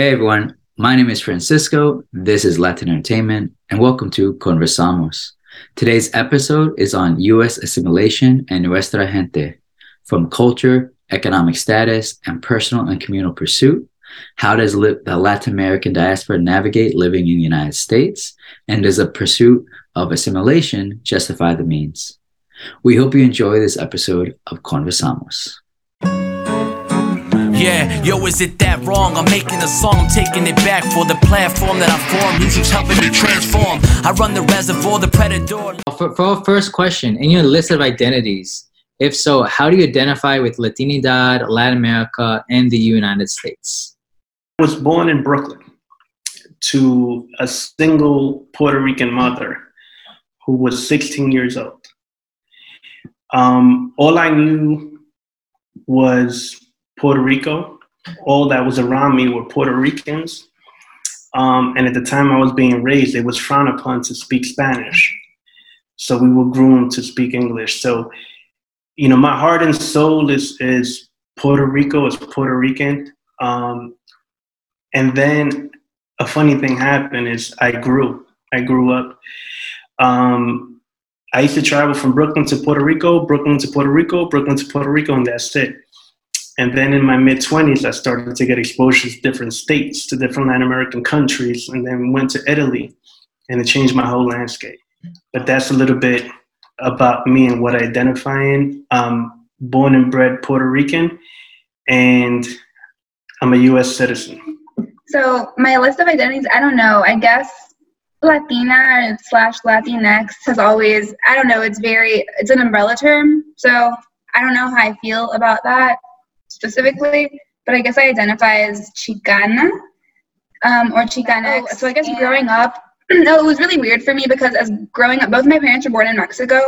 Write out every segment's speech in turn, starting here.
Hey everyone, my name is Francisco, this is Latin Entertainment, and welcome to Conversamos. Today's episode is on U.S. assimilation and nuestra gente, from culture, economic status, and personal and communal pursuit. How does the Latin American diaspora navigate living in the United States? And does the pursuit of assimilation justify the means? We hope you enjoy this episode of Conversamos. Yeah, yo, is it that wrong? I'm making a song, I'm taking it back for the platform that I formed. Music's helping me transform. I run the reservoir, the predator. For our first question, in your list of identities, if so, how do you identify with Latinidad, Latin America, and the United States? I was born in Brooklyn to a single Puerto Rican mother who was 16 years old. All I knew was Puerto Rico. All that was around me were Puerto Ricans. And at the time I was being raised, it was frowned upon to speak Spanish. So we were groomed to speak English. So, you know, my heart and soul is Puerto Rico, is Puerto Rican. And then a funny thing happened is I grew up. I used to travel from Brooklyn to Puerto Rico, Brooklyn to Puerto Rico, Brooklyn to Puerto Rico, and that's it. And then in my mid-20s, I started to get exposure to different states, to different Latin American countries, and then went to Italy, and it changed my whole landscape. But that's a little bit about me and what I identify in. I'm born and bred Puerto Rican, and I'm a U.S. citizen. So my list of identities, I don't know, I guess Latina / Latinx has always, I don't know, it's an umbrella term, so I don't know how I feel about that specifically, but I guess I identify as Chicana or Chicanx. So I guess growing up, it was really weird for me because as growing up, both my parents were born in Mexico.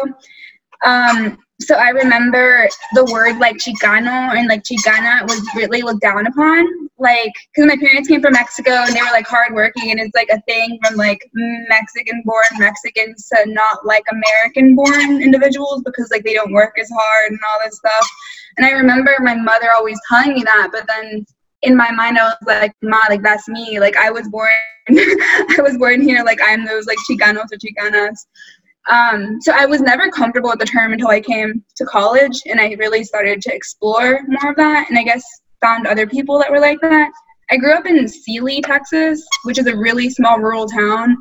So I remember the word like Chicano and like Chicana was really looked down upon. Like, because my parents came from Mexico and they were like hardworking, and it's like a thing from like Mexican-born Mexicans to not like American-born individuals because like they don't work as hard and all this stuff. And I remember my mother always telling me that, but then in my mind I was like, Ma, like that's me. Like I was born, here. Like I'm those like Chicanos or Chicanas. So I was never comfortable with the term until I came to college and I really started to explore more of that, and I guess found other people that were like that. I grew up in Sealy, Texas, which is a really small rural town.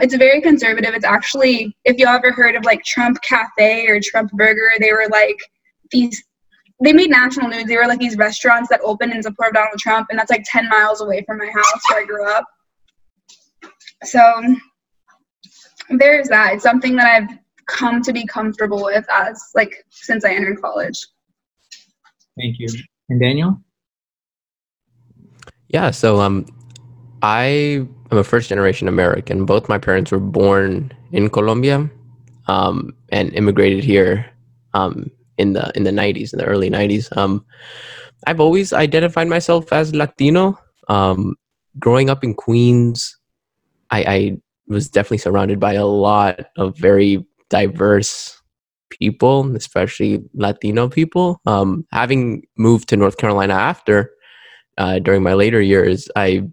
It's very conservative. It's actually, if y'all ever heard of like Trump Cafe or Trump Burger, they were like these, they made national news. They were like these restaurants that opened in support of Donald Trump, and that's like 10 miles away from my house where I grew up. So there's that. It's something that I've come to be comfortable with as like since I entered college. Thank you. And Daniel? Yeah, so I am a first-generation American. Both my parents were born in Colombia and immigrated here in the 90s, in the early 90s. I've always identified myself as Latino. Growing up in Queens, I was definitely surrounded by a lot of very diverse people, especially Latino people. Having moved to North Carolina after, during my later years, I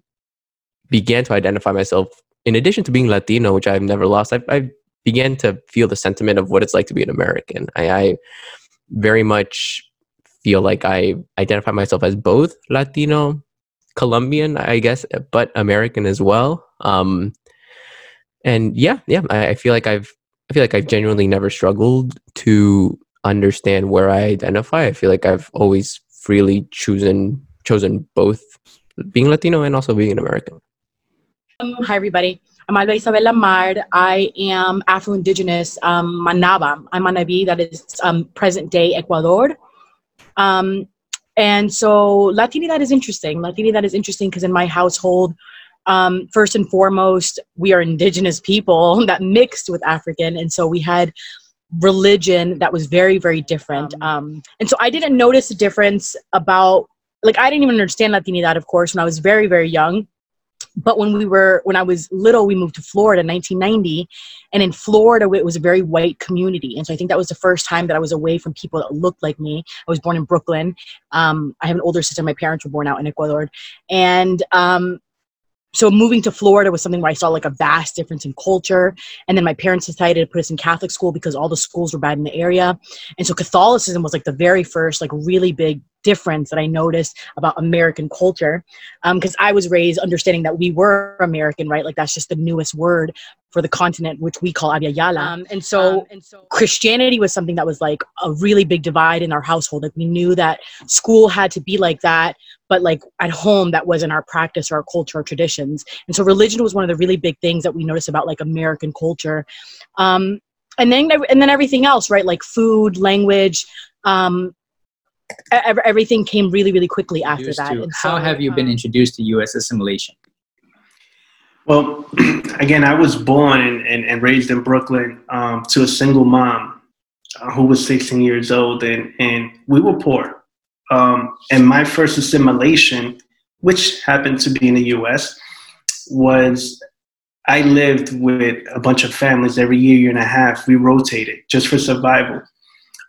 began to identify myself, in addition to being Latino, which I've never lost, I began to feel the sentiment of what it's like to be an American. I very much feel like I identify myself as both Latino, Colombian, I guess, but American as well. And yeah, I feel like I've genuinely never struggled to understand where I identify. I feel like I've always freely chosen both being Latino and also being an American. Hi, everybody. I'm Alba Isabel Amar. I am Afro-Indigenous Manaba. I'm Manabí, that is present-day Ecuador. And so Latinidad is interesting. Because in my household, first and foremost, we are indigenous people that mixed with African. And so we had religion that was very, very different. And so I didn't notice a difference about, like, I didn't even understand Latinidad, of course, when I was very, very young. But when I was little, we moved to Florida in 1990, and in Florida, it was a very white community. And so I think that was the first time that I was away from people that looked like me. I was born in Brooklyn. I have an older sister. My parents were born out in Ecuador. And, so moving to Florida was something where I saw like a vast difference in culture. And then my parents decided to put us in Catholic school because all the schools were bad in the area. And so Catholicism was like the very first like really big difference that I noticed about American culture. Because I was raised understanding that we were American, right? Like that's just the newest word for the continent, which we call Abya Yala. And so Christianity was something that was like a really big divide in our household. Like we knew that school had to be like that, but like at home, that wasn't our practice or our culture or traditions. And so religion was one of the really big things that we noticed about like American culture. And then everything else, right? Like food, language, everything came really, really quickly after that. And so, how have you been introduced to U.S. assimilation? Well, again, I was born and raised in Brooklyn to a single mom who was 16 years old, and we were poor. And my first assimilation, which happened to be in the U.S., was I lived with a bunch of families every year and a half. We rotated just for survival.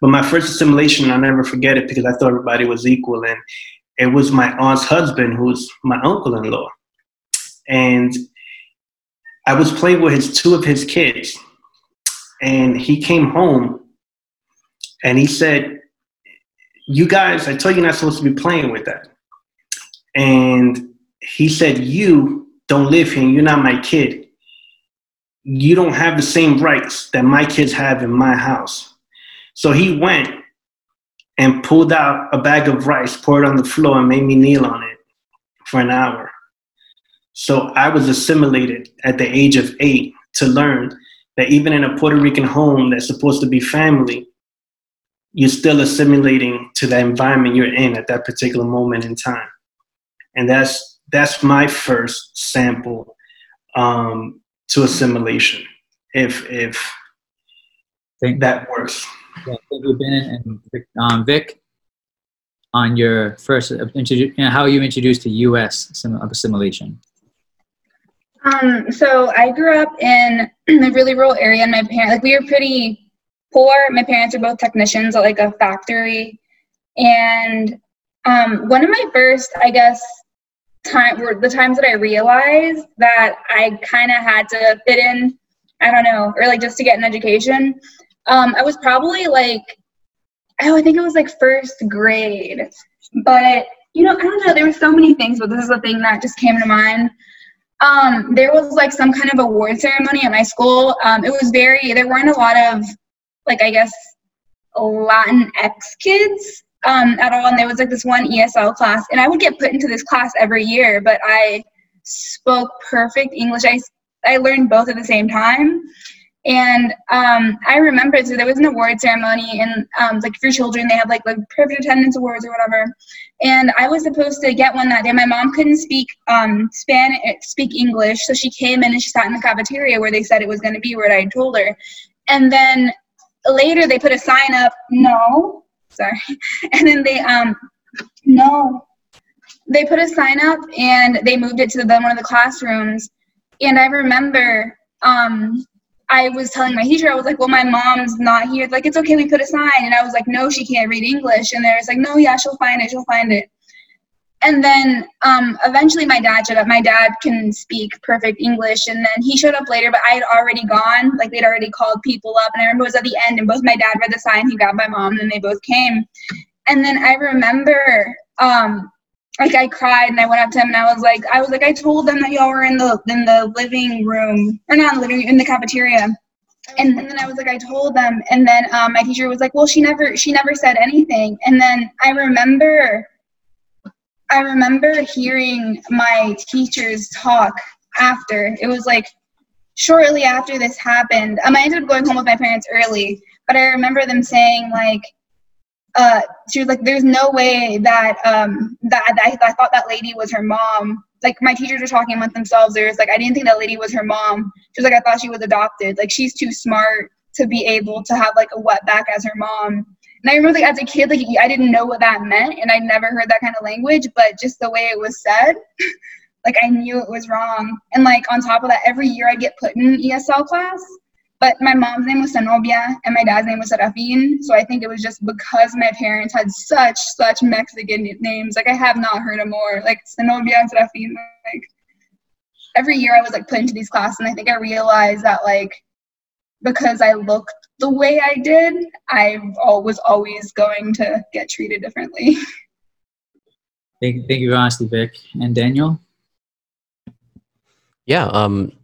But my first assimilation, I'll never forget it because I thought everybody was equal. And it was my aunt's husband, who was my uncle-in-law. And I was playing with two of his kids. And he came home and he said, "You guys, I told you you're not supposed to be playing with that." And he said, "You don't live here. You're not my kid. You don't have the same rights that my kids have in my house." So he went and pulled out a bag of rice, poured it on the floor, and made me kneel on it for an hour. So I was assimilated at the age of 8 to learn that even in a Puerto Rican home that's supposed to be family, you're still assimilating to the environment you're in at that particular moment in time. And that's my first sample to assimilation, if that works. Yeah, you've been in, Vic, on your first how you introduced to U.S. assimilation. So I grew up in a really rural area, and my parents, we were pretty poor. My parents were both technicians at like a factory, and one of my first, I guess, times that I realized that I kind of had to fit in, I don't know, or like just to get an education. I was probably like, I think it was like first grade, but I don't know. There were so many things, but this is the thing that just came to mind. There was like some kind of award ceremony at my school. It was there weren't a lot of like, I guess, Latinx kids at all. And there was like this one ESL class, and I would get put into this class every year, but I spoke perfect English. I learned both at the same time. And I remember, so there was an award ceremony, and like for children, they have like perfect attendance awards or whatever. And I was supposed to get one that day. My mom couldn't speak speak English, so she came in and she sat in the cafeteria where they said it was going to be, where I had told her. And then later they put a sign up, and then they put a sign up and they moved it to one of the classrooms. And I remember, I was telling my teacher, I was like, "Well, my mom's not here. Like, it's okay, we put a sign." And I was like, "No, she can't read English." And they was like, "No, yeah, she'll find it. And then eventually my dad showed up. My dad can speak perfect English. And then he showed up later, but I had already gone. Like, they'd already called people up. And I remember it was at the end, and both my dad read the sign. He grabbed my mom, and they both came. And then I remember, like, I cried, and I went up to him, and I was like, "I told them that y'all were in the living room, or not in the living room, in the cafeteria." And then I was like, "I told them." And then my teacher was like, "Well, she never said anything." And then I remember hearing my teacher's talk after. It was like shortly after this happened. I ended up going home with my parents early, but I remember them saying like, she was like, "There's no way that I thought that lady was her mom." Like, my teachers were talking amongst themselves. They was like, "I didn't think that lady was her mom." She was like, "I thought she was adopted. Like, she's too smart to be able to have like a wetback as her mom." And I remember, like, as a kid, like, I didn't know what that meant, and I never heard that kind of language, but just the way it was said, Like, I knew it was wrong. And, like, on top of that, every year I'd get put in ESL class. But my mom's name was Sanobia, and my dad's name was Serafin. So I think it was just because my parents had such Mexican names. Like, I have not heard of more. Like, Sanobia and Serafin. Like, every year I was, like, put into these classes. And I think I realized that, like, because I looked the way I did, I was always going to get treated differently. Thank you for honesty, Vic. And Daniel? Yeah,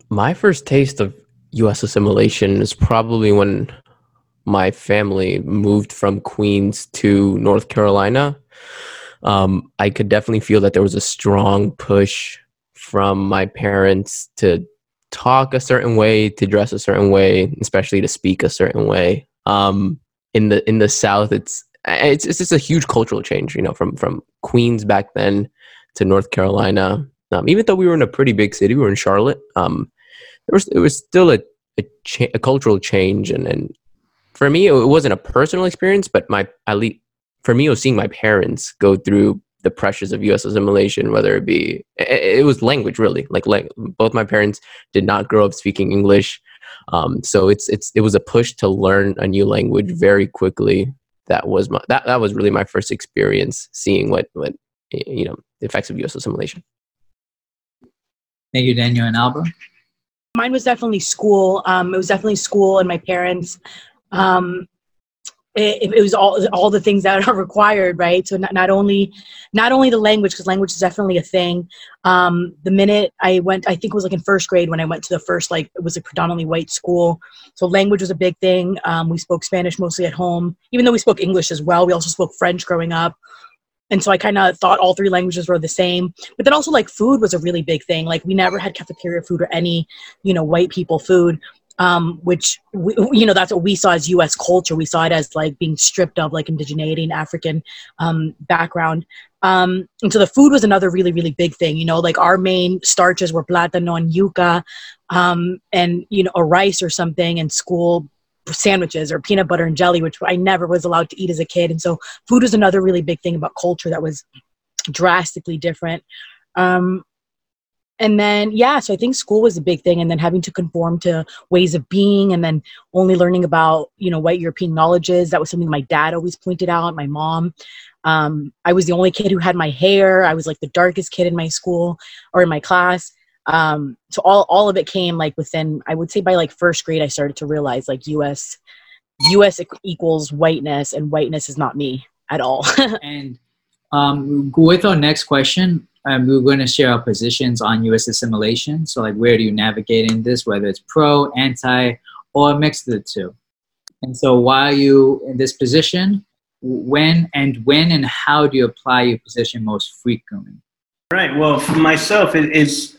my first taste of U.S. assimilation is probably when my family moved from Queens to North Carolina. I could definitely feel that there was a strong push from my parents to talk a certain way, to dress a certain way, especially to speak a certain way. In the South, it's just a huge cultural change, you know, from Queens back then to North Carolina. Even though we were in a pretty big city, we were in Charlotte. It was still a cultural change, and for me, it wasn't a personal experience, but it was seeing my parents go through the pressures of U.S. assimilation, whether it be, it was language, really. Like both my parents did not grow up speaking English, so it was a push to learn a new language very quickly. That was really my first experience seeing what you know, the effects of U.S. assimilation. Thank you, Daniel and Alba. Mine was definitely school. It was definitely school and my parents. It was all the things that are required, right? So not only the language, because language is definitely a thing. The minute I went, I think it was like in first grade when I went to the first, like, it was a predominantly white school. So language was a big thing. We spoke Spanish mostly at home, even though we spoke English as well. We also spoke French growing up. And so I kind of thought all three languages were the same. But then also, like, food was a really big thing. Like, we never had cafeteria food or any, you know, white people food, which, you know, that's what we saw as U.S. culture. We saw it as, like, being stripped of, like, indigeneity and African background. And so the food was another really, really big thing. You know, like, our main starches were plátano and yuca and, you know, a rice or something, and school sandwiches or peanut butter and jelly, which I never was allowed to eat as a kid. And so food was another really big thing about culture that was drastically different. And then, yeah, so I think school was a big thing, and then having to conform to ways of being, and then only learning about, you know, white European knowledges. That was something my dad always pointed out, my mom. I was the only kid who had my hair. I was like the darkest kid in my school or in my class. So all of it came, like, within, I would say by, like, first grade, I started to realize, like, U.S. equals whiteness, and whiteness is not me at all. And with our next question, we're going to share our positions on U.S. assimilation. So, like, where do you navigate in this, whether it's pro, anti, or a mix of the two? And so why are you in this position? When and how do you apply your position most frequently? Right. Well, for myself, it's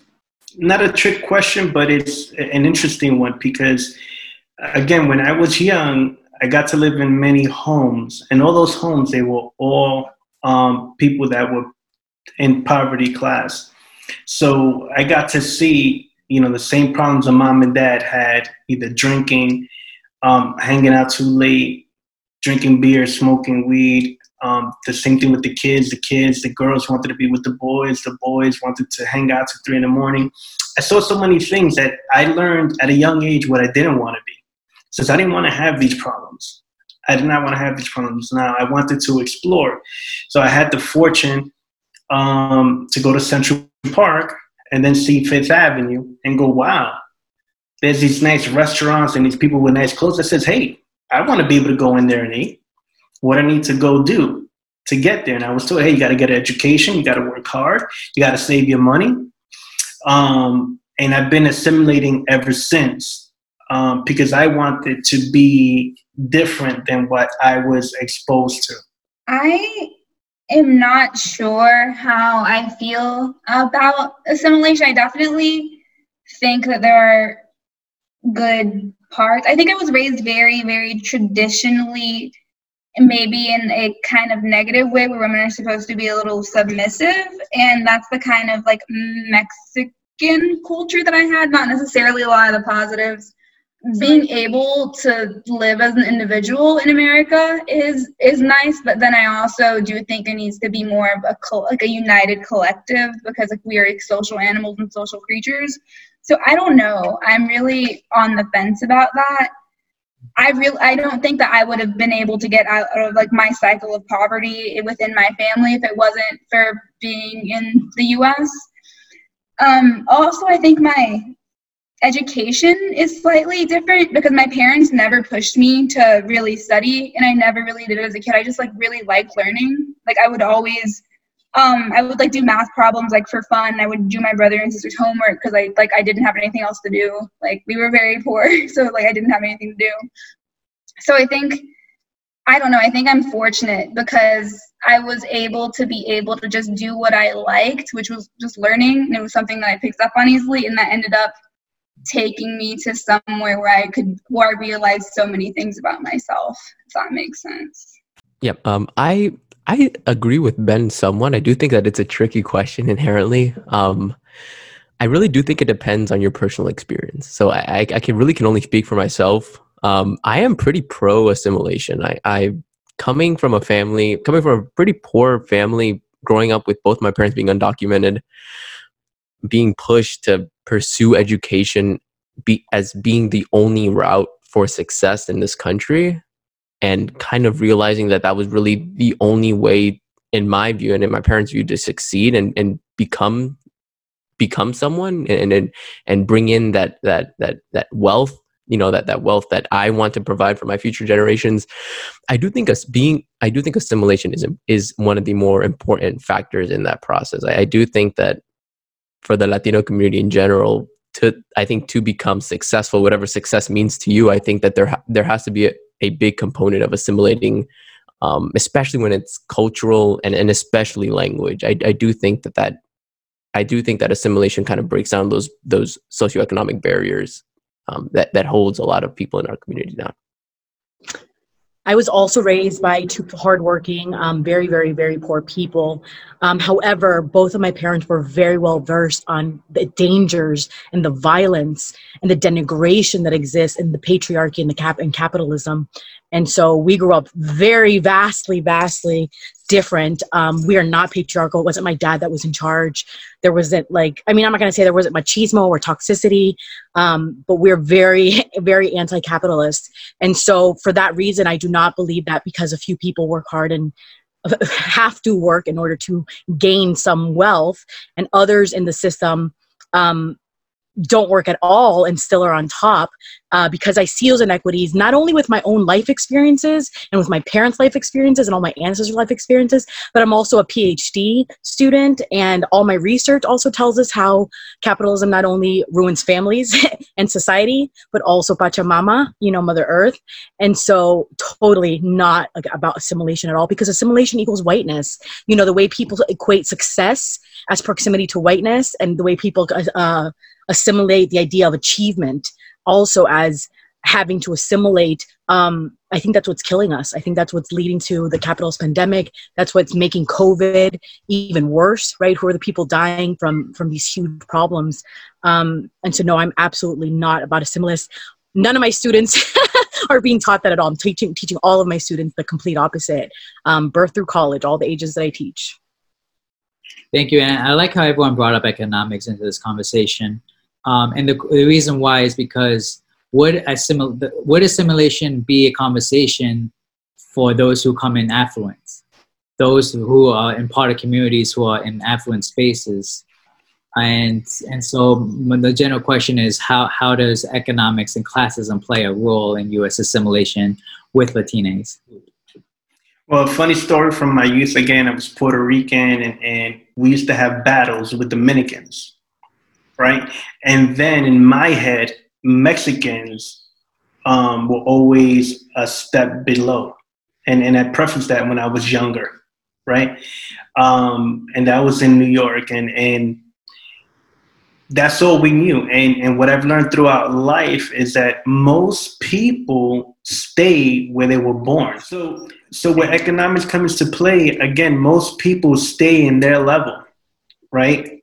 not a trick question, but it's an interesting one because, again, when I was young, I got to live in many homes, and all those homes, they were all people that were in poverty class. So I got to see, you know, the same problems that mom and dad had, either drinking, hanging out too late, drinking beer, smoking weed. The same thing with the kids. The girls wanted to be with the boys. The boys wanted to hang out till 3 a.m. I saw so many things that I learned at a young age what I didn't want to be. Since I didn't want to have these problems. I did not want to have these problems now. I wanted to explore. So I had the fortune to go to Central Park and then see Fifth Avenue and go, wow, there's these nice restaurants and these people with nice clothes. I says, hey, I want to be able to go in there and eat. What I need to go do to get there. And I was told, hey, you got to get an education. You got to work hard. You got to save your money. And I've been assimilating ever since because I wanted to be different than what I was exposed to. I am not sure how I feel about assimilation. I definitely think that there are good parts. I think I was raised very, very traditionally, maybe in a kind of negative way where women are supposed to be a little submissive, and that's the kind of, like, Mexican culture that I had, not necessarily a lot of the positives. being able to live as an individual in America is nice, but then I also do think it needs to be more of a united collective, because like we are social animals and social creatures. So I don't know. I'm really on the fence about that. I don't think that I would have been able to get out of like my cycle of poverty within my family if it wasn't for being in the U.S. Also, I think my education is slightly different because my parents never pushed me to really study, and I never really did it as a kid. I just like really liked learning. Like I would always, I would like do math problems like for fun. I would do my brother and sister's homework because I didn't have anything else to do. Like we were very poor, so like I didn't have anything to do. So I think, I don't know, I think I'm fortunate because I was able to just do what I liked, which was just learning, and it was something that I picked up on easily, and that ended up taking me to somewhere where I realized so many things about myself, if that makes sense. Yeah, I agree with Ben somewhat. I do think that it's a tricky question inherently. I really do think it depends on your personal experience. So I can only speak for myself. I am pretty pro assimilation. I coming from a pretty poor family, growing up with both my parents being undocumented, being pushed to pursue education as being the only route for success in this country, and kind of realizing that that was really the only way, in my view and in my parents' view, to succeed and become someone and bring in that wealth, you know, that wealth that I want to provide for my future generations. I do think assimilation is one of the more important factors in that process. I do think that for the Latino community in general, to become successful, whatever success means to you, I think that there has to be a big component of assimilating, especially when it's cultural and especially language. I do think that assimilation kind of breaks down those socioeconomic barriers that holds a lot of people in our community down. I was also raised by two hardworking, very, very, very poor people. However, both of my parents were very well versed on the dangers and the violence and the denigration that exists in the patriarchy and and capitalism. And so we grew up very vastly different. We are not patriarchal. It wasn't my dad that was in charge. There wasn't I'm not going to say there wasn't machismo or toxicity, but we're very, very anti-capitalist. And so for that reason, I do not believe that because a few people work hard and have to work in order to gain some wealth, and others in the system don't work at all and still are on top, because I see those inequities not only with my own life experiences and with my parents' life experiences and all my ancestors' life experiences, but I'm also a PhD student, and all my research also tells us how capitalism not only ruins families and society, but also Pachamama, you know, Mother Earth. And so totally not about assimilation at all, because assimilation equals whiteness. You know, the way people equate success as proximity to whiteness, and the way people assimilate the idea of achievement also as having to assimilate. I think that's what's killing us. I think that's what's leading to the capitalist pandemic. That's what's making COVID even worse, right? Who are the people dying from these huge problems? And so no, I'm absolutely not about assimilation. None of my students are being taught that at all. I'm teaching all of my students the complete opposite, birth through college, all the ages that I teach. Thank you. And I like how everyone brought up economics into this conversation. And the reason why is because would assimilation be a conversation for those who come in affluence, those who are in part of communities who are in affluent spaces? And so the general question is, how does economics and classism play a role in U.S. assimilation with Latinas? Well, funny story from my youth. Again, I was Puerto Rican, and we used to have battles with Dominicans, right? And then in my head, Mexicans were always a step below. And I prefaced that when I was younger, right? And that was in New York, and that's all we knew. And what I've learned throughout life is that most people stay where they were born. So where economics comes to play, again, most people stay in their level, right?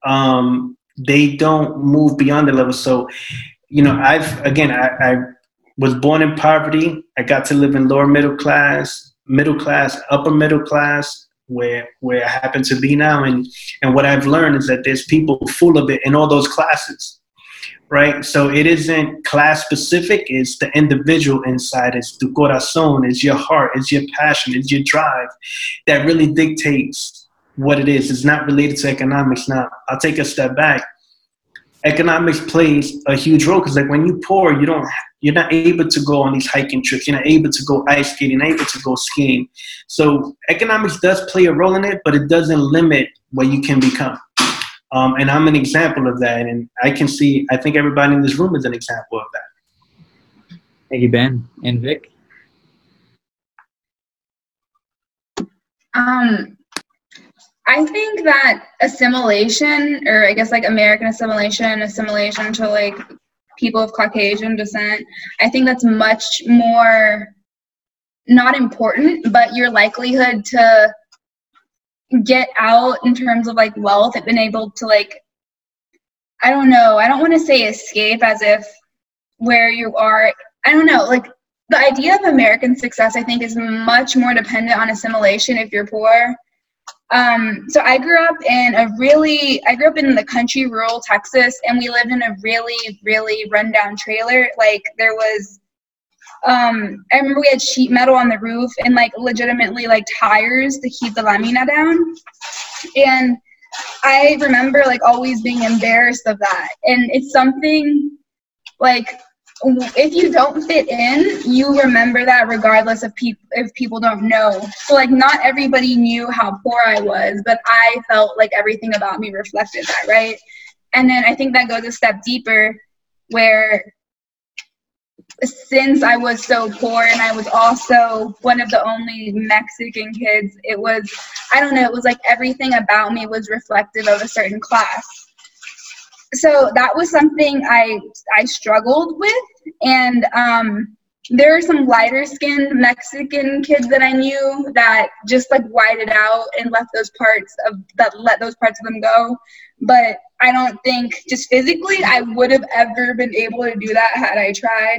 They don't move beyond the level. So, you know, I've, again, I was born in poverty. I got to live in lower middle class, upper middle class, where I happen to be now. And what I've learned is that there's people full of it in all those classes, right? So it isn't class specific. It's the individual inside. It's the corazón. It's your heart. It's your passion. It's your drive that really dictates what it is. It's not related to economics. Now, I'll take a step back. Economics plays a huge role because, like, when you're poor, you're not able to go on these hiking trips. You're not able to go ice skating. You're not able to go skiing. So economics does play a role in it, but it doesn't limit what you can become. And I'm an example of that. And I think everybody in this room is an example of that. Thank you, Ben. And Vic? I think that assimilation, or I guess like American assimilation to like people of Caucasian descent, I think that's much more not important, but your likelihood to get out in terms of like wealth and been able to like, I don't know, I don't want to say escape as if where you are, I don't know, like the idea of American success I think is much more dependent on assimilation if you're poor. So I grew up in the country, rural Texas, and we lived in a really, really rundown trailer. Like there was, I remember we had sheet metal on the roof and like legitimately like tires to keep the lamina down. And I remember like always being embarrassed of that. And it's something like, if you don't fit in, you remember that regardless of if people don't know. So like not everybody knew how poor I was, but I felt like everything about me reflected that, right? And then I think that goes a step deeper where since I was so poor and I was also one of the only Mexican kids, it was, I don't know, it was like everything about me was reflective of a certain class. So that was something I struggled with, and there are some lighter-skinned Mexican kids that I knew that just like whited out and let those parts of them go. But I don't think just physically I would have ever been able to do that had I tried.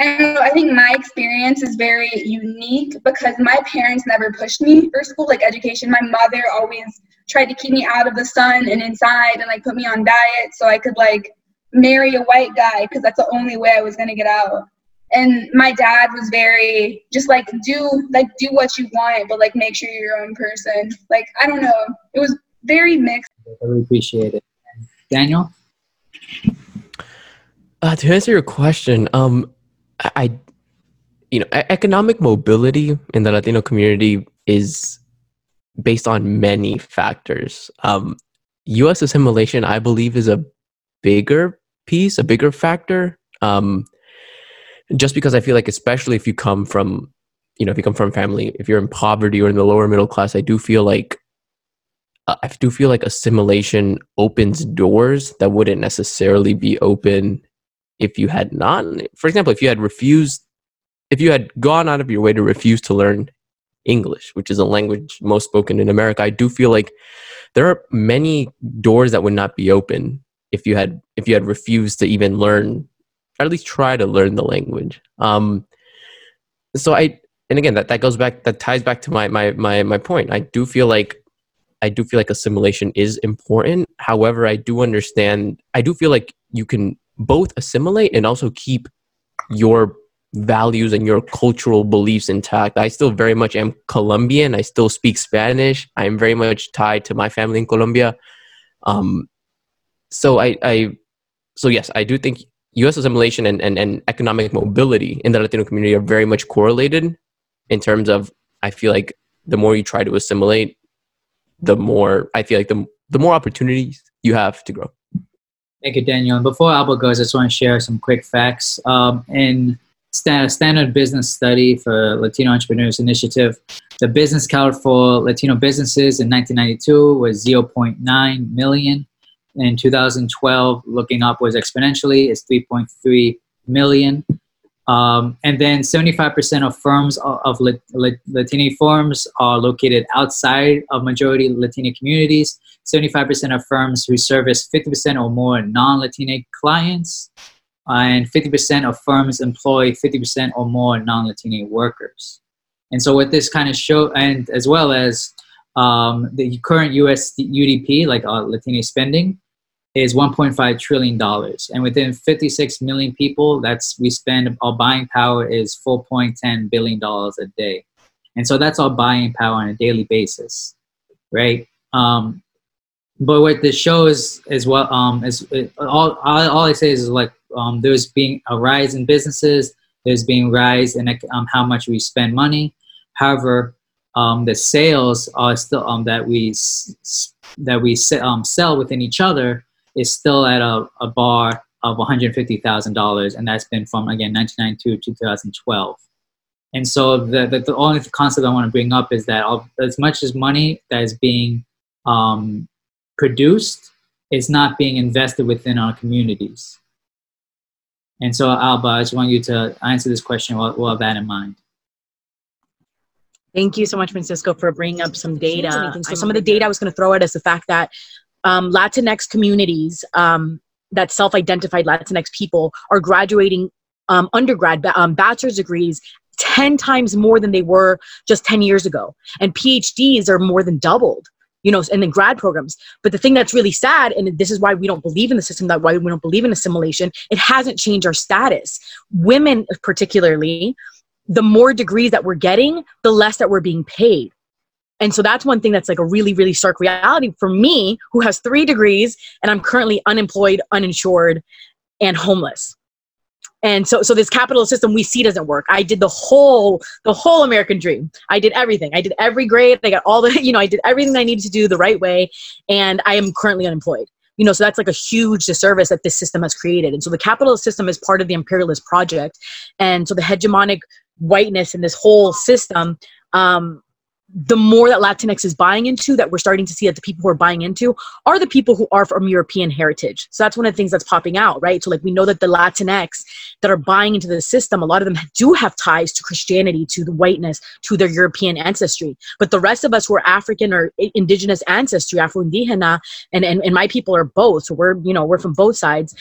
And I think my experience is very unique because my parents never pushed me for school, like education. My mother always tried to keep me out of the sun and inside and like put me on diet so I could like marry a white guy because that's the only way I was going to get out. And my dad was very just like do what you want, but like make sure you're your own person. Like, I don't know. It was very mixed. I really appreciate it. Daniel? To answer your question, economic mobility in the Latino community is based on many factors. U.S. assimilation, I believe, is a bigger factor. Just because I feel like, especially if you come from, if you come from family, if you're in poverty or in the lower middle class, I do feel like assimilation opens doors that wouldn't necessarily be open if you had not. For example, if you had gone out of your way to refuse to learn English, which is a language most spoken in America, I do feel like there are many doors that would not be open if you had refused to even learn, or at least try to learn the language. That ties back to my point. I do feel like assimilation is important. However, I do feel like you can both assimilate and also keep your values and your cultural beliefs intact. I still very much am Colombian. I still speak Spanish. I am very much tied to my family in Colombia. So yes, I do think U.S. assimilation and economic mobility in the Latino community are very much correlated. In terms of, I feel like the more you try to assimilate, the more opportunities you have to grow. Thank you, Daniel. And before Alba goes, I just want to share some quick facts. A standard business study for Latino Entrepreneurs Initiative, the business count for Latino businesses in 1992 was 0.9 million. In 2012, looking upwards exponentially, is 3.3 million. And then 75% of firms of Latino firms are located outside of majority Latino communities. 75% of firms who service 50% or more non-Latino clients. and 50% of firms employ 50% or more non-Latino workers. And so what this kind of show, and as well as the current U.S. UDP, like Latino spending, is $1.5 trillion. And within 56 million people, we spend, our buying power is $4.10 billion a day. And so that's our buying power on a daily basis, right? But what this shows is what, all I say is like, there's being a rise in businesses, there's being a rise in how much we spend money. However, the sales are still, that we sell within each other is still at a bar of $150,000, and that's been from, again, 1992 to 2012. And so the only concept I want to bring up is that as much as money that is being produced, it's not being invested within our communities. And so, Alba, I just want you to answer this question while that in mind. Thank you so much, Francisco, for bringing up some data. Some of the data I was going to throw at us, the fact that Latinx communities that self-identified Latinx people are graduating undergrad bachelor's degrees 10 times more than they were just 10 years ago. And PhDs are more than doubled, you know, and then grad programs. But the thing that's really sad, and this is why we don't believe in the system, that why we don't believe in assimilation, it hasn't changed our status. Women particularly, the more degrees that we're getting, the less that we're being paid. And so that's one thing that's like a really, really stark reality for me, who has 3 degrees, and I'm currently unemployed, uninsured, and homeless. And so this capitalist system we see doesn't work. I did the whole American dream. I did everything. I did every grade. I got all the, you know, I did everything I needed to do the right way. And I am currently unemployed. You know, so that's like a huge disservice that this system has created. And so the capitalist system is part of the imperialist project. And so the hegemonic whiteness in this whole system, the more that Latinx is buying into, that we're starting to see that the people who are buying into are the people who are from European heritage. So that's one of the things that's popping out, right? So like we know that the Latinx that are buying into the system, a lot of them do have ties to Christianity, to the whiteness, to their European ancestry. But the rest of us who are African or indigenous ancestry, Afro-Indigenous, and my people are both. So we're, you know, we're from both sides.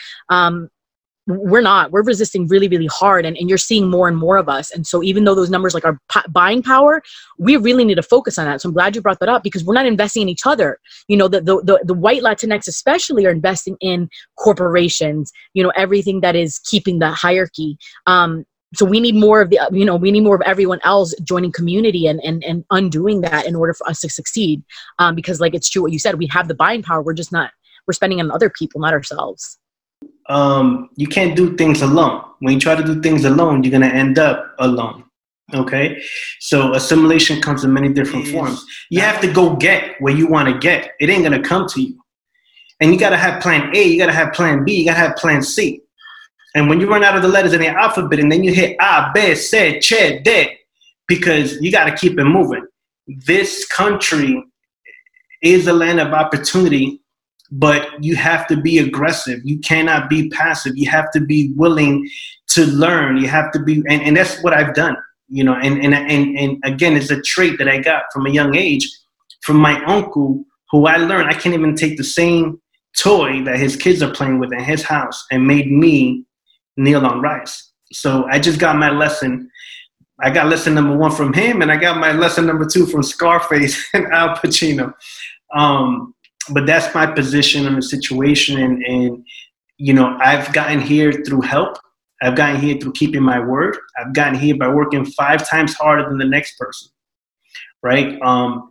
We're resisting really, really hard. And you're seeing more and more of us. And so even though those numbers like our buying power, we really need to focus on that. So I'm glad you brought that up, because we're not investing in each other. You know, the white Latinx especially are investing in corporations, you know, everything that is keeping the hierarchy. So we need more of everyone else joining community and undoing that in order for us to succeed. Because like, it's true what you said, we have the buying power. We're spending on other people, not ourselves. You can't do things alone. When you try to do things alone, you're going to end up alone. Okay? So assimilation comes in many different forms. You have to go get where you want to get. It ain't going to come to you. And you got to have plan A, you got to have plan B, you got to have plan C. And when you run out of the letters in the alphabet and then you hit A, B, C, C, D, because you got to keep it moving. This country is a land of opportunity. But you have to be aggressive. You cannot be passive. You have to be willing to learn. You have to be, and that's what I've done, you know, and again, it's a trait that I got from a young age from my uncle, who I learned I can't even take the same toy that his kids are playing with in his house and made me kneel on rice. So I just got my lesson. I got lesson number 1 from him, and I got my lesson number 2 from Scarface and Al Pacino. But that's my position on the situation. And, you know, I've gotten here through help. I've gotten here through keeping my word. I've gotten here by working 5 times harder than the next person, right?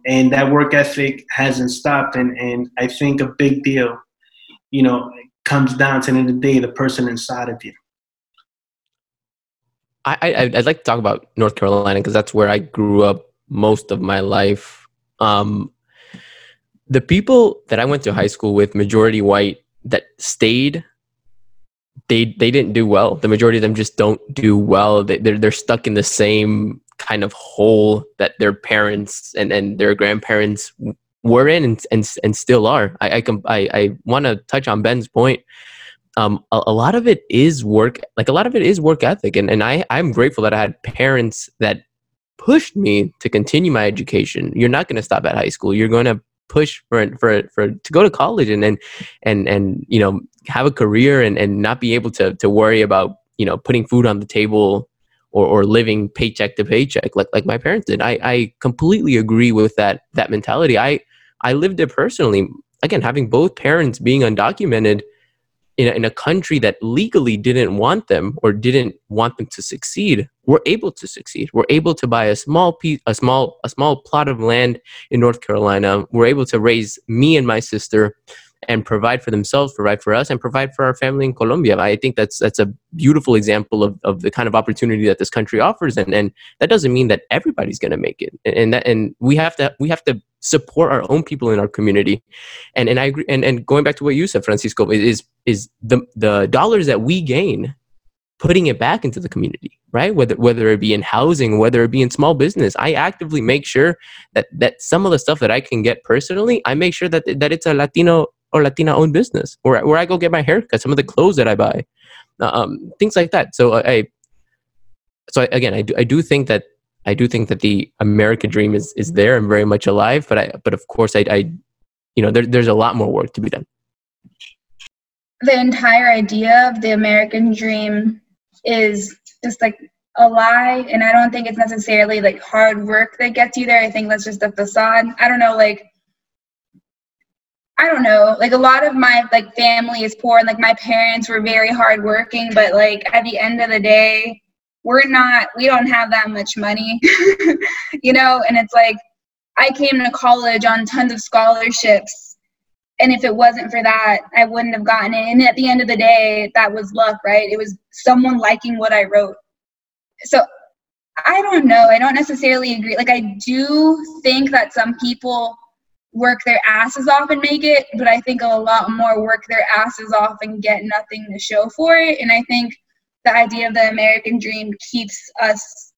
And that work ethic hasn't stopped. And I think a big deal, you know, comes down to the end of the day, the person inside of you. I'd like to talk about North Carolina, because that's where I grew up most of my life. The people that I went to high school with, majority white, that stayed, they didn't do well. The majority of them just don't do well. They're stuck in the same kind of hole that their parents and their grandparents were in and still are. I want to touch on Ben's point. A lot of it is work. Like a lot of it is work ethic, and I'm grateful that I had parents that pushed me to continue my education. You're not going to stop at high school. You're going to push for to go to college and you know, have a career and not be able to worry about, you know, putting food on the table or living paycheck to paycheck like my parents did. I completely agree with that mentality. I lived it personally. Again, having both parents being undocumented in a country that legally didn't want them or didn't want them to succeed, were able to succeed. We're able to buy a small plot of land in North Carolina. We're able to raise me and my sister and provide for themselves, provide for us, and provide for our family in Colombia. I think that's a beautiful example of the kind of opportunity that this country offers, and that doesn't mean that everybody's going to make it. And we have to support our own people in our community. And I agree. And going back to what you said, Francisco, is the dollars that we gain, putting it back into the community, right? Whether it be in housing, whether it be in small business, I actively make sure that some of the stuff that I can get personally, I make sure that it's a Latino or Latina owned business, or where I go get my haircut, some of the clothes that I buy, things like that. So I do think that the American dream is there and very much alive, but of course there's a lot more work to be done. The entire idea of the American dream is just like a lie, and I don't think it's necessarily like hard work that gets you there. I think that's just a facade. I don't know, a lot of my family is poor, and my parents were very hardworking, but at the end of the day, we don't have that much money, you know? And it's I came to college on tons of scholarships, and if it wasn't for that, I wouldn't have gotten it. And at the end of the day, that was luck, right? It was someone liking what I wrote. So I don't know. I don't necessarily agree. I do think that some people work their asses off and make it, but I think a lot more work their asses off and get nothing to show for it. And I think the idea of the American dream keeps us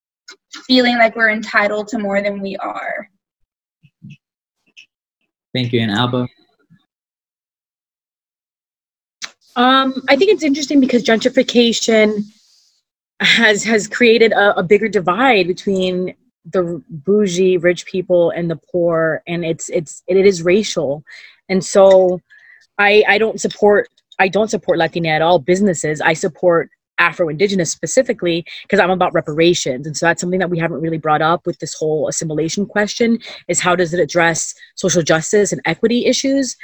feeling like we're entitled to more than we are. Thank you. And Alba? I think it's interesting because gentrification has created a bigger divide between the bougie rich people and the poor, and it is racial. And so I don't support Latina at all businesses. I support Afro-Indigenous specifically because I'm about reparations. And so that's something that we haven't really brought up with this whole assimilation question, is how does it address social justice and equity issues?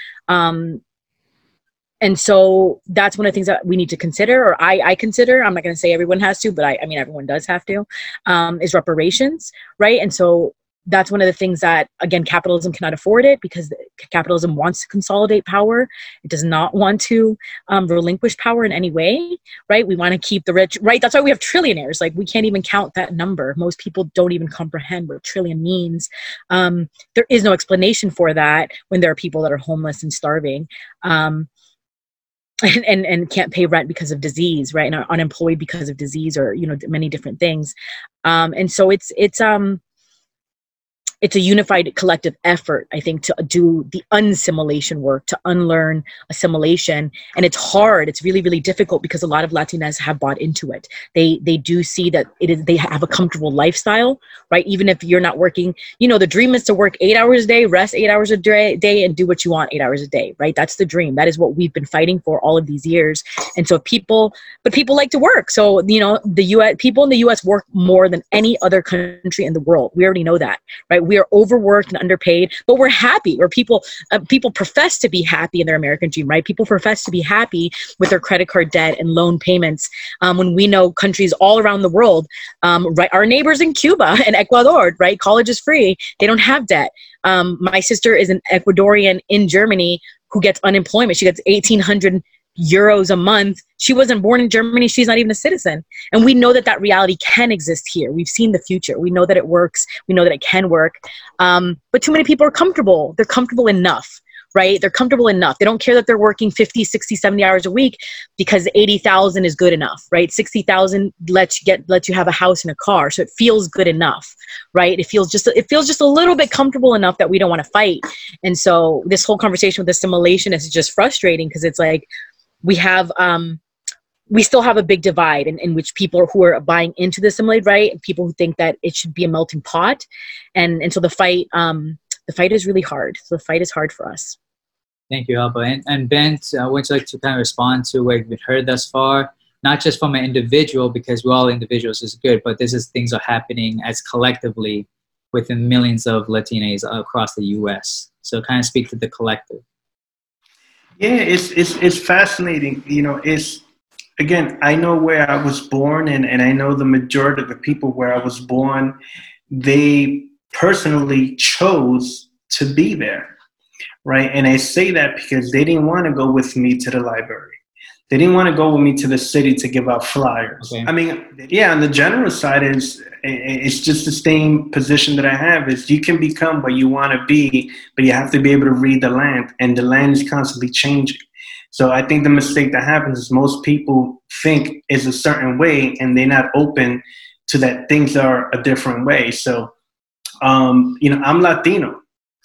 And so that's one of the things that we need to consider, or I consider. I'm not going to say everyone has to, but I mean, everyone does have to, is reparations, right? And so that's one of the things that, again, capitalism cannot afford it, because capitalism wants to consolidate power. It does not want to relinquish power in any way, right? We want to keep the rich, right? That's why we have trillionaires. We can't even count that number. Most people don't even comprehend what a trillion means. There is no explanation for that when there are people that are homeless and starving. And can't pay rent because of disease, right? And are unemployed because of disease, or, you know, many different things. And so it's a unified collective effort, I think, to do the unsimulation work, to unlearn assimilation. And it's hard. It's really, really difficult because a lot of Latinas have bought into it. They do see that they have a comfortable lifestyle, right? Even if you're not working, you know, the dream is to work 8 hours a day, rest 8 hours a day, and do what you want 8 hours a day, right? That's the dream. That is what we've been fighting for all of these years. And so people like to work. So, you know, people in the U.S. work more than any other country in the world. We already know that, right? We are overworked and underpaid, but we're happy. Or people profess to be happy in their American dream, right? People profess to be happy with their credit card debt and loan payments. When we know countries all around the world, right? Our neighbors in Cuba and Ecuador, right? College is free. They don't have debt. My sister is an Ecuadorian in Germany who gets unemployment. She gets 1,800 euros a month. She wasn't born in Germany. She's not even a citizen. And we know that reality can exist here. We've seen the future. We know that it works. We know that it can work. But too many people are comfortable. They're comfortable enough, right? They're comfortable enough. They don't care that they're working 50, 60, 70 hours a week, because 80,000 is good enough, right? 60,000 lets you have a house and a car. So it feels good enough, right? It feels just a little bit comfortable enough that we don't want to fight. And so this whole conversation with assimilation is just frustrating, because it's we still have a big divide in which people who are buying into the assimilated, right? And people who think that it should be a melting pot. And so the fight the fight is really hard. So the fight is hard for us. Thank you, Alba. And Ben, would you like to kind of respond to what you've heard thus far? Not just from an individual, because we're all individuals is good, but this is things are happening as collectively within millions of Latinas across the U.S. So kind of speak to the collective. Yeah, it's fascinating. You know, it's, again, I know where I was born, and I know the majority of the people where I was born, they personally chose to be there, right? And I say that because they didn't want to go with me to the library. They didn't want to go with me to the city to give out flyers. Okay. I mean, yeah, on the general side, it's just the same position that I have is you can become what you want to be, but you have to be able to read the land, and the land is constantly changing. So I think the mistake that happens is most people think is a certain way, and they're not open to that things are a different way. So, you know, I'm Latino,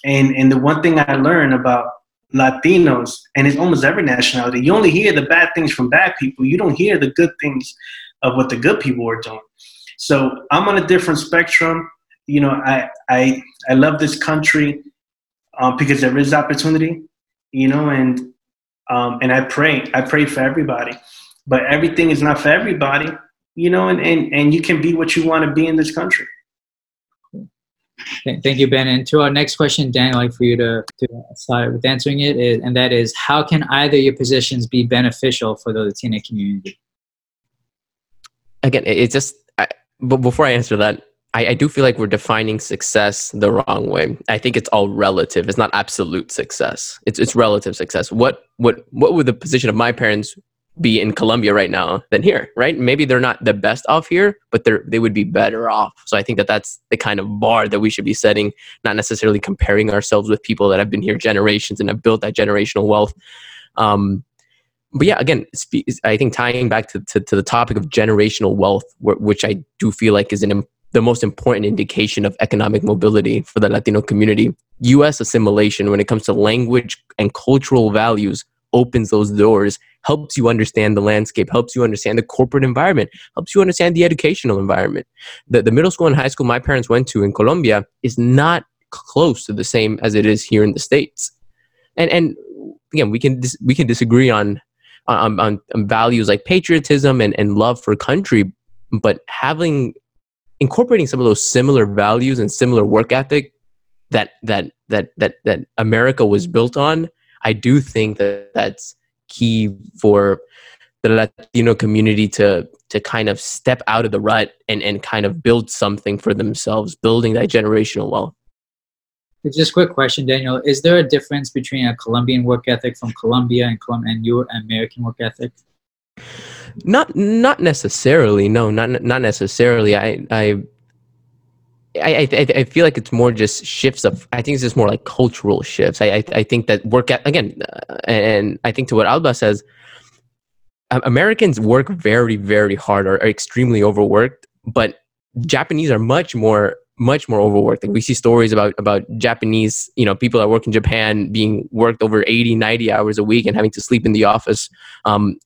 and the one thing I learned about Latinos, and it's almost every nationality, you only hear the bad things from bad people. You don't hear the good things of what the good people are doing. So I'm on a different spectrum. You know, I love this country because there is opportunity, you know, and I pray for everybody, but everything is not for everybody, you know, and you can be what you want to be in this country. Thank you, Ben. And to our next question, Dan, I'd like for you to start with answering it, and that is, how can either your positions be beneficial for the Latina community? Again, it's just, but before I answer that, I do feel like we're defining success the wrong way. I think it's all relative. It's not absolute success. It's relative success. What would the position of my parents be in Colombia right now than here, right? Maybe they're not the best off here, but they would be better off. So I think that's the kind of bar that we should be setting, not necessarily comparing ourselves with people that have been here generations and have built that generational wealth. But yeah, again, I think tying back to the topic of generational wealth, which I do feel like is the most important indication of economic mobility for the Latino community. U.S. assimilation, when it comes to language and cultural values, opens those doors, helps you understand the landscape, helps you understand the corporate environment, helps you understand the educational environment. The middle school and high school my parents went to in Colombia is not close to the same as it is here in the States. And again, we can disagree on values like patriotism and love for country, but incorporating some of those similar values and similar work ethic that America was built on, I do think that that's key for the Latino community to kind of step out of the rut and kind of build something for themselves, building that generational wealth. Just a quick question, Daniel. Is there a difference between a Colombian work ethic from Colombia and your American work ethic? Not necessarily. No, not necessarily. I feel like it's more just shifts of, I think it's just more like cultural shifts. I think that and I think to what Alba says, Americans work very, very hard, or are extremely overworked, but Japanese are much more overworked. Like we see stories about Japanese, you know, people that work in Japan being worked over 80, 90 hours a week and having to sleep in the office.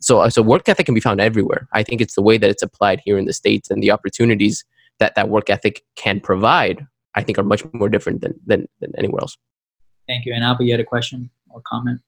So work ethic can be found everywhere. I think it's the way that it's applied here in the States and the opportunities that work ethic can provide, I think, are much more different than anywhere else. Thank you. And Abya, you had a question or comment?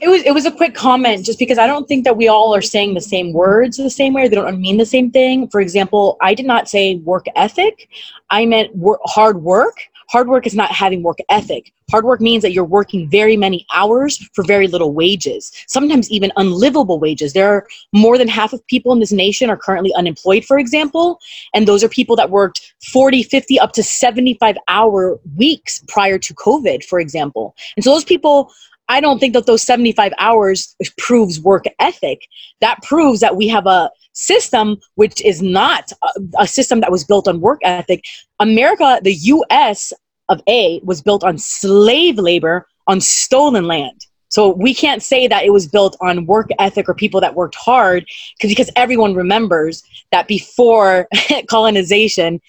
It was a quick comment, just because I don't think that we all are saying the same words the same way. They don't mean the same thing. For example, I did not say work ethic. I meant hard work. Hard work is not having work ethic. Hard work means that you're working very many hours for very little wages, sometimes even unlivable wages. There are more than half of people in this nation are currently unemployed, for example, and those are people that worked 40, 50, up to 75-hour weeks prior to COVID, for example. And so those people, I don't think that those 75 hours proves work ethic. That proves that we have a system which is not a system that was built on work ethic. America, the U.S. of A, was built on slave labor, on stolen land. So we can't say that it was built on work ethic or people that worked hard, because everyone remembers that before colonization,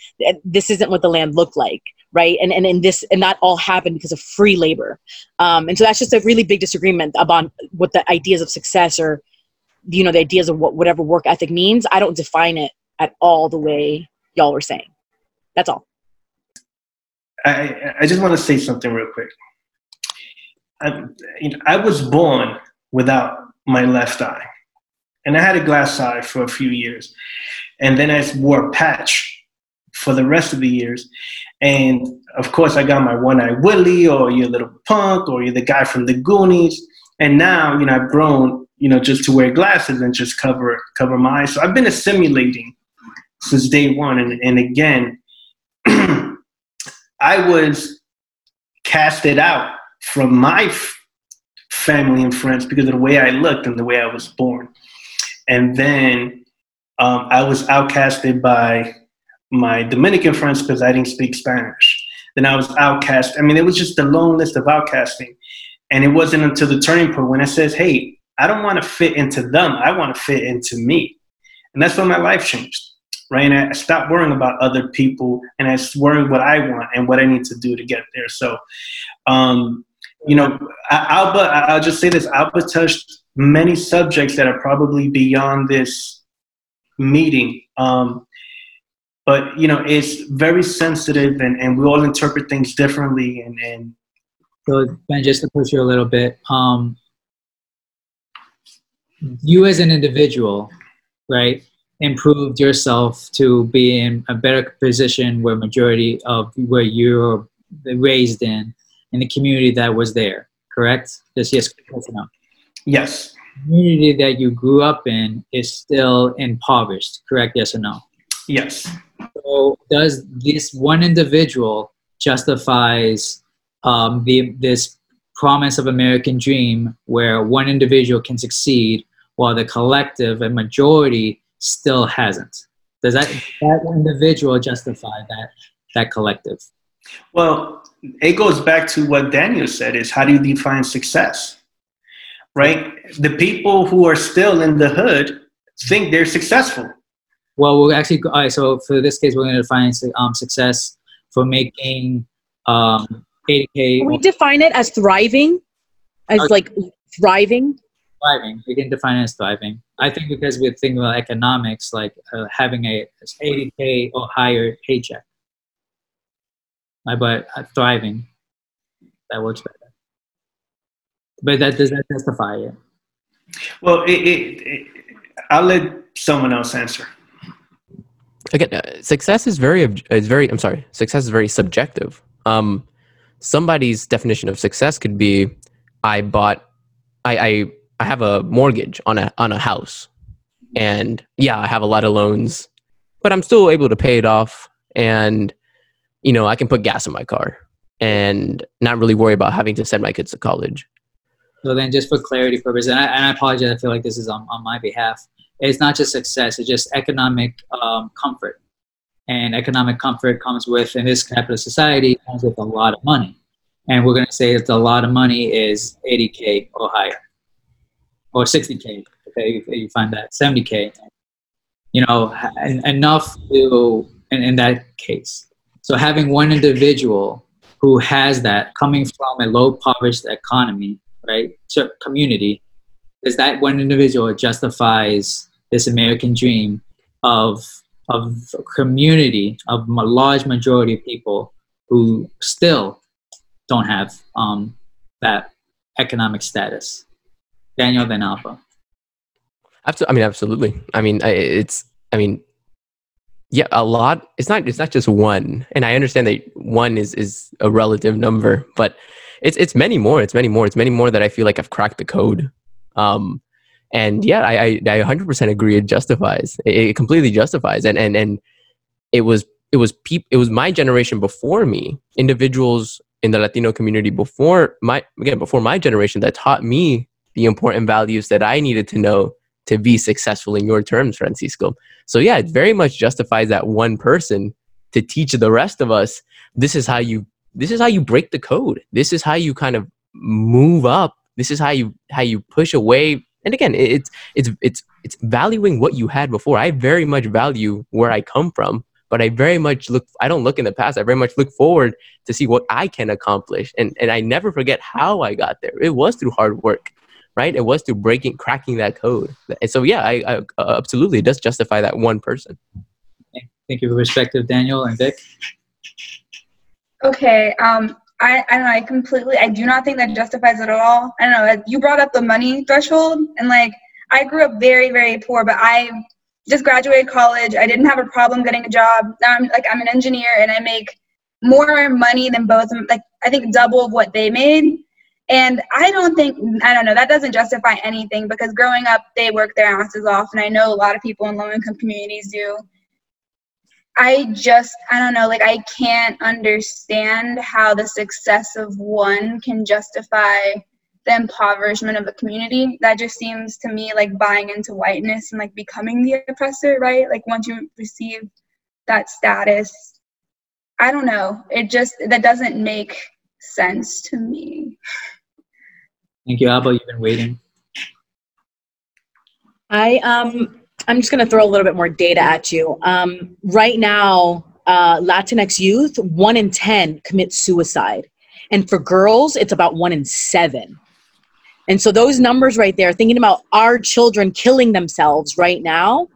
this isn't what the land looked like. Right. And that all happened because of free labor. And so that's just a really big disagreement about what the ideas of success or, you know, the ideas of whatever work ethic means. I don't define it at all the way y'all were saying. That's all. I just want to say something real quick. I was born without my left eye, and I had a glass eye for a few years, and then I wore a patch for the rest of the years. And of course, I got my one eye Willie, or you're a little punk, or you're the guy from the Goonies. And now, I've grown, just to wear glasses and just cover my eyes. So I've been assimilating since day one, and again, I was casted out from my family and friends because of the way I looked and the way I was born. And then I was outcasted by my Dominican friends because I didn't speak Spanish. Then I was outcast. I mean, it was just a long list of outcasting. And it wasn't until the turning point when I said, hey, I don't want to fit into them. I want to fit into me. And that's when my life changed. Right, and I stopped worrying about other people, and I was worrying what I want and what I need to do to get there. So, Alba, I'll just say this: Alba touched many subjects that are probably beyond this meeting. But it's very sensitive, and we all interpret things differently. And so, Ben, just to push you a little bit, you as an individual, right? Improved yourself to be in a better position where majority of where you're raised in the community that was there, correct? Yes. The community that you grew up in is still impoverished, correct? Yes or no? Yes. So does this one individual justifies this promise of American dream where one individual can succeed while the collective and majority still hasn't? Does that individual justify that collective? Well, it goes back to what Daniel said, is how do you define success, right? The people who are still in the hood think they're successful. Well, we'll actually, all right, so for this case, we're going to define success for making 80K. Can we define it as thriving? As like thriving? Thriving. We can define it as thriving. I think because we're thinking about economics, like having a 80K or higher paycheck. But thriving, that works better. But that does that justify it? Well, I'll let someone else answer. Again, success is very subjective. Somebody's definition of success could be, I have a mortgage on a house, and yeah, I have a lot of loans, but I'm still able to pay it off, and I can put gas in my car and not really worry about having to send my kids to college. So then, just for clarity purposes, and I apologize, I feel like this is on my behalf. It's not just success; it's just economic comfort, and economic comfort comes with, in this capitalist society, comes with a lot of money, and we're going to say that a lot of money is 80K or higher. Or 60K, okay, if you find that, 70K, enough to, in that case. So having one individual who has that coming from a low impoverished economy, right, community, is that one individual justifies this American dream of a community, of a large majority of people who still don't have that economic status. Daniel, then Alpha. Absolutely. Yeah, a lot. It's not just one. And I understand that one is a relative number, but it's many more. It's many more that I feel like I've cracked the code. And yeah, I 100% agree. It justifies. It completely justifies. And it was my generation before me, individuals in the Latino community before my generation that taught me the important values that I needed to know to be successful in your terms, Francisco. So yeah, it very much justifies that one person to teach the rest of us, this is how you break the code. This is how you kind of move up. This is how you push away. And again, it's valuing what you had before. I very much value where I come from, but I don't look in the past. I very much look forward to see what I can accomplish. And I never forget how I got there. It was through hard work. Right, it was through cracking that code, and so yeah, I absolutely, it does justify that one person. Thank you for your perspective, Daniel and Vic. Okay. I don't know. I do not think that justifies it at all. I don't know. You brought up the money threshold, and like, I grew up very, very poor, but I just graduated college. I didn't have a problem getting a job. Now I'm an engineer, and I make more money than both. Like, I think double of what they made. And I don't know, that doesn't justify anything, because growing up, they work their asses off. And I know a lot of people in low-income communities do. I don't know, like, I can't understand how the success of one can justify the impoverishment of a community. That just seems to me like buying into whiteness and like becoming the oppressor, right? Like, once you receive that status, I don't know. That doesn't make sense to me. Thank you, Abya. You've been waiting. I'm just going to throw a little bit more data at you. Right now, Latinx youth, 1 in 10 commit suicide. And for girls, it's about 1 in 7. And so those numbers right there, thinking about our children killing themselves right now,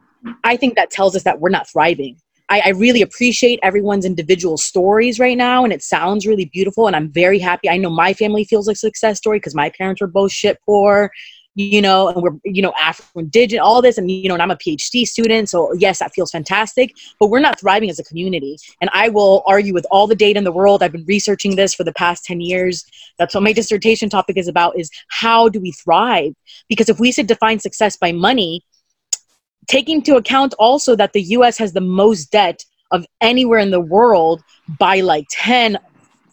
I think that tells us that we're not thriving. I really appreciate everyone's individual stories right now, and it sounds really beautiful, and I'm very happy. I know my family feels like a success story because my parents were both shit poor, you know, and we're, you know, Afro-Indigenous, all this, and, you know, and I'm a PhD student, so yes, that feels fantastic, but we're not thriving as a community. And I will argue with all the data in the world. I've been researching this for the past 10 years. That's what my dissertation topic is about, is how do we thrive? Because if we should define success by money, taking into account also that the U.S. has the most debt of anywhere in the world by like 10,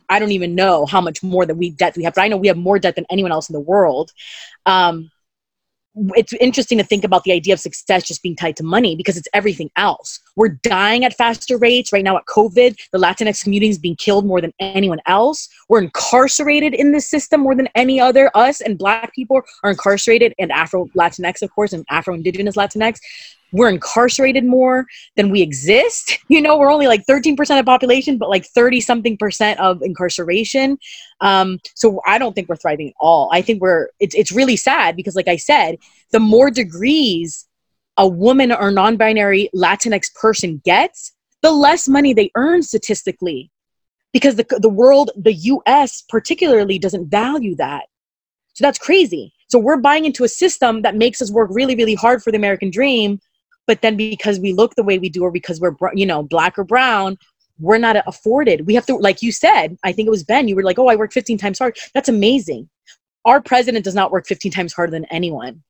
I don't even know how much more than we have, but I know we have more debt than anyone else in the world. It's interesting to think about the idea of success just being tied to money, because it's everything else. We're dying at faster rates right now at COVID. The Latinx community is being killed more than anyone else. We're incarcerated in this system more than any other. Us and Black people are incarcerated, and Afro-Latinx, of course, and Afro-Indigenous Latinx. We're incarcerated more than we exist. You know, we're only like 13% of the population, but like 30-something% of incarceration. So I don't think we're thriving at all. I think it's really sad, because like I said, the more degrees a woman or non-binary Latinx person gets, the less money they earn statistically, because the world, the US particularly, doesn't value that. So that's crazy. So we're buying into a system that makes us work really, really hard for the American dream. But then because we look the way we do, or because we're, you know, Black or brown, we're not afforded. We have to, like you said, I think it was Ben, you were like, oh, I work 15 times harder. That's amazing. Our president does not work 15 times harder than anyone,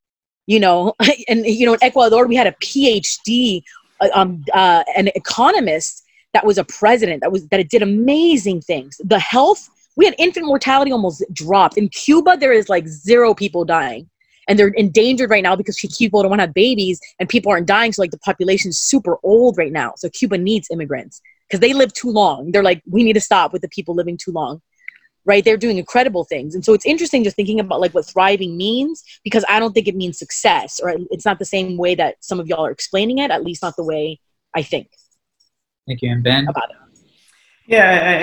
you know. And, you know, in Ecuador, we had a PhD, an economist that was a president that did amazing things. The health, we had infant mortality almost dropped. In Cuba, there is like 0 people dying. And they're endangered right now because people don't want to have babies and people aren't dying. So like the population's super old right now. So Cuba needs immigrants because they live too long. They're like, we need to stop with the people living too long, right? They're doing incredible things. And so it's interesting just thinking about like what thriving means, because I don't think it means success, or it's not the same way that some of y'all are explaining it, at least not the way I think. Thank you. And Ben? About it. Yeah,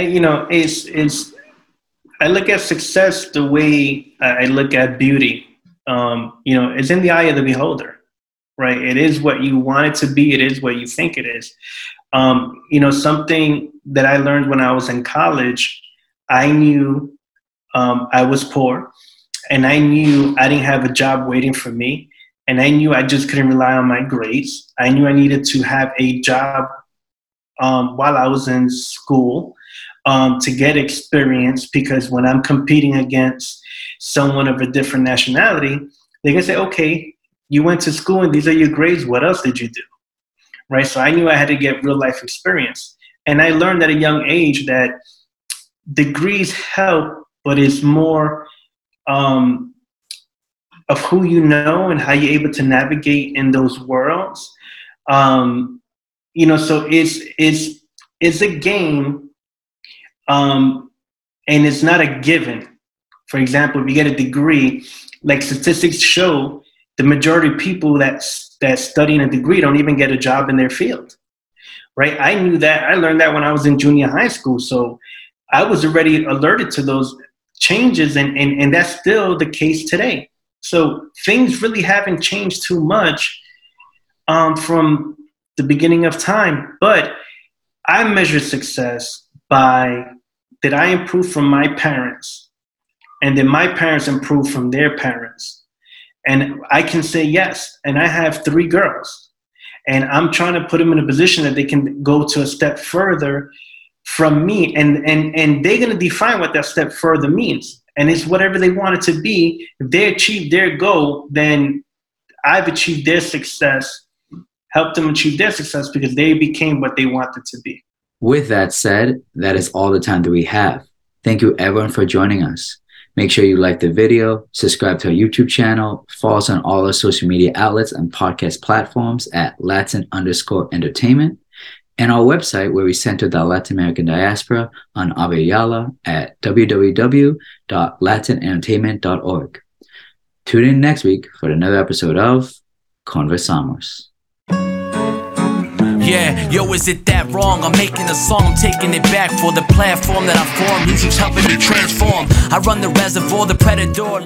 I look at success the way I look at beauty. You know, it's in the eye of the beholder, right? It is what you want it to be. It is what you think it is. You know, something that I learned when I was in college, I knew I was poor, and I knew I didn't have a job waiting for me, and I knew I just couldn't rely on my grades. I knew I needed to have a job while I was in school to get experience, because when I'm competing against someone of a different nationality, they can say, okay, you went to school and these are your grades. What else did you do? Right. So I knew I had to get real life experience. And I learned at a young age that degrees help, but it's more of who you know and how you're able to navigate in those worlds. You know, so it's a game, and it's not a given. For example, if you get a degree, like statistics show, the majority of people that studying a degree don't even get a job in their field, right? I knew that. I learned that when I was in junior high school. So I was already alerted to those changes, and that's still the case today. So things really haven't changed too much from the beginning of time. But I measure success by that I improved from my parents, and then my parents improved from their parents. And I can say yes, and I have 3 girls, and I'm trying to put them in a position that they can go to a step further from me, and they're gonna define what that step further means. And it's whatever they want it to be. If they achieve their goal, then I've achieved their success, helped them achieve their success because they became what they wanted to be. With that said, that is all the time that we have. Thank you everyone for joining us. Make sure you like the video, subscribe to our YouTube channel, follow us on all our social media outlets and podcast platforms at Latin_Entertainment, and our website where we center the Latin American diaspora on Abya Yala at www.latinentertainment.org. Tune in next week for another episode of Conversamos. Yeah, yo, is it that wrong? I'm making a song, I'm taking it back for the platform that I formed. Music's helping me transform. I run the reservoir, the predator.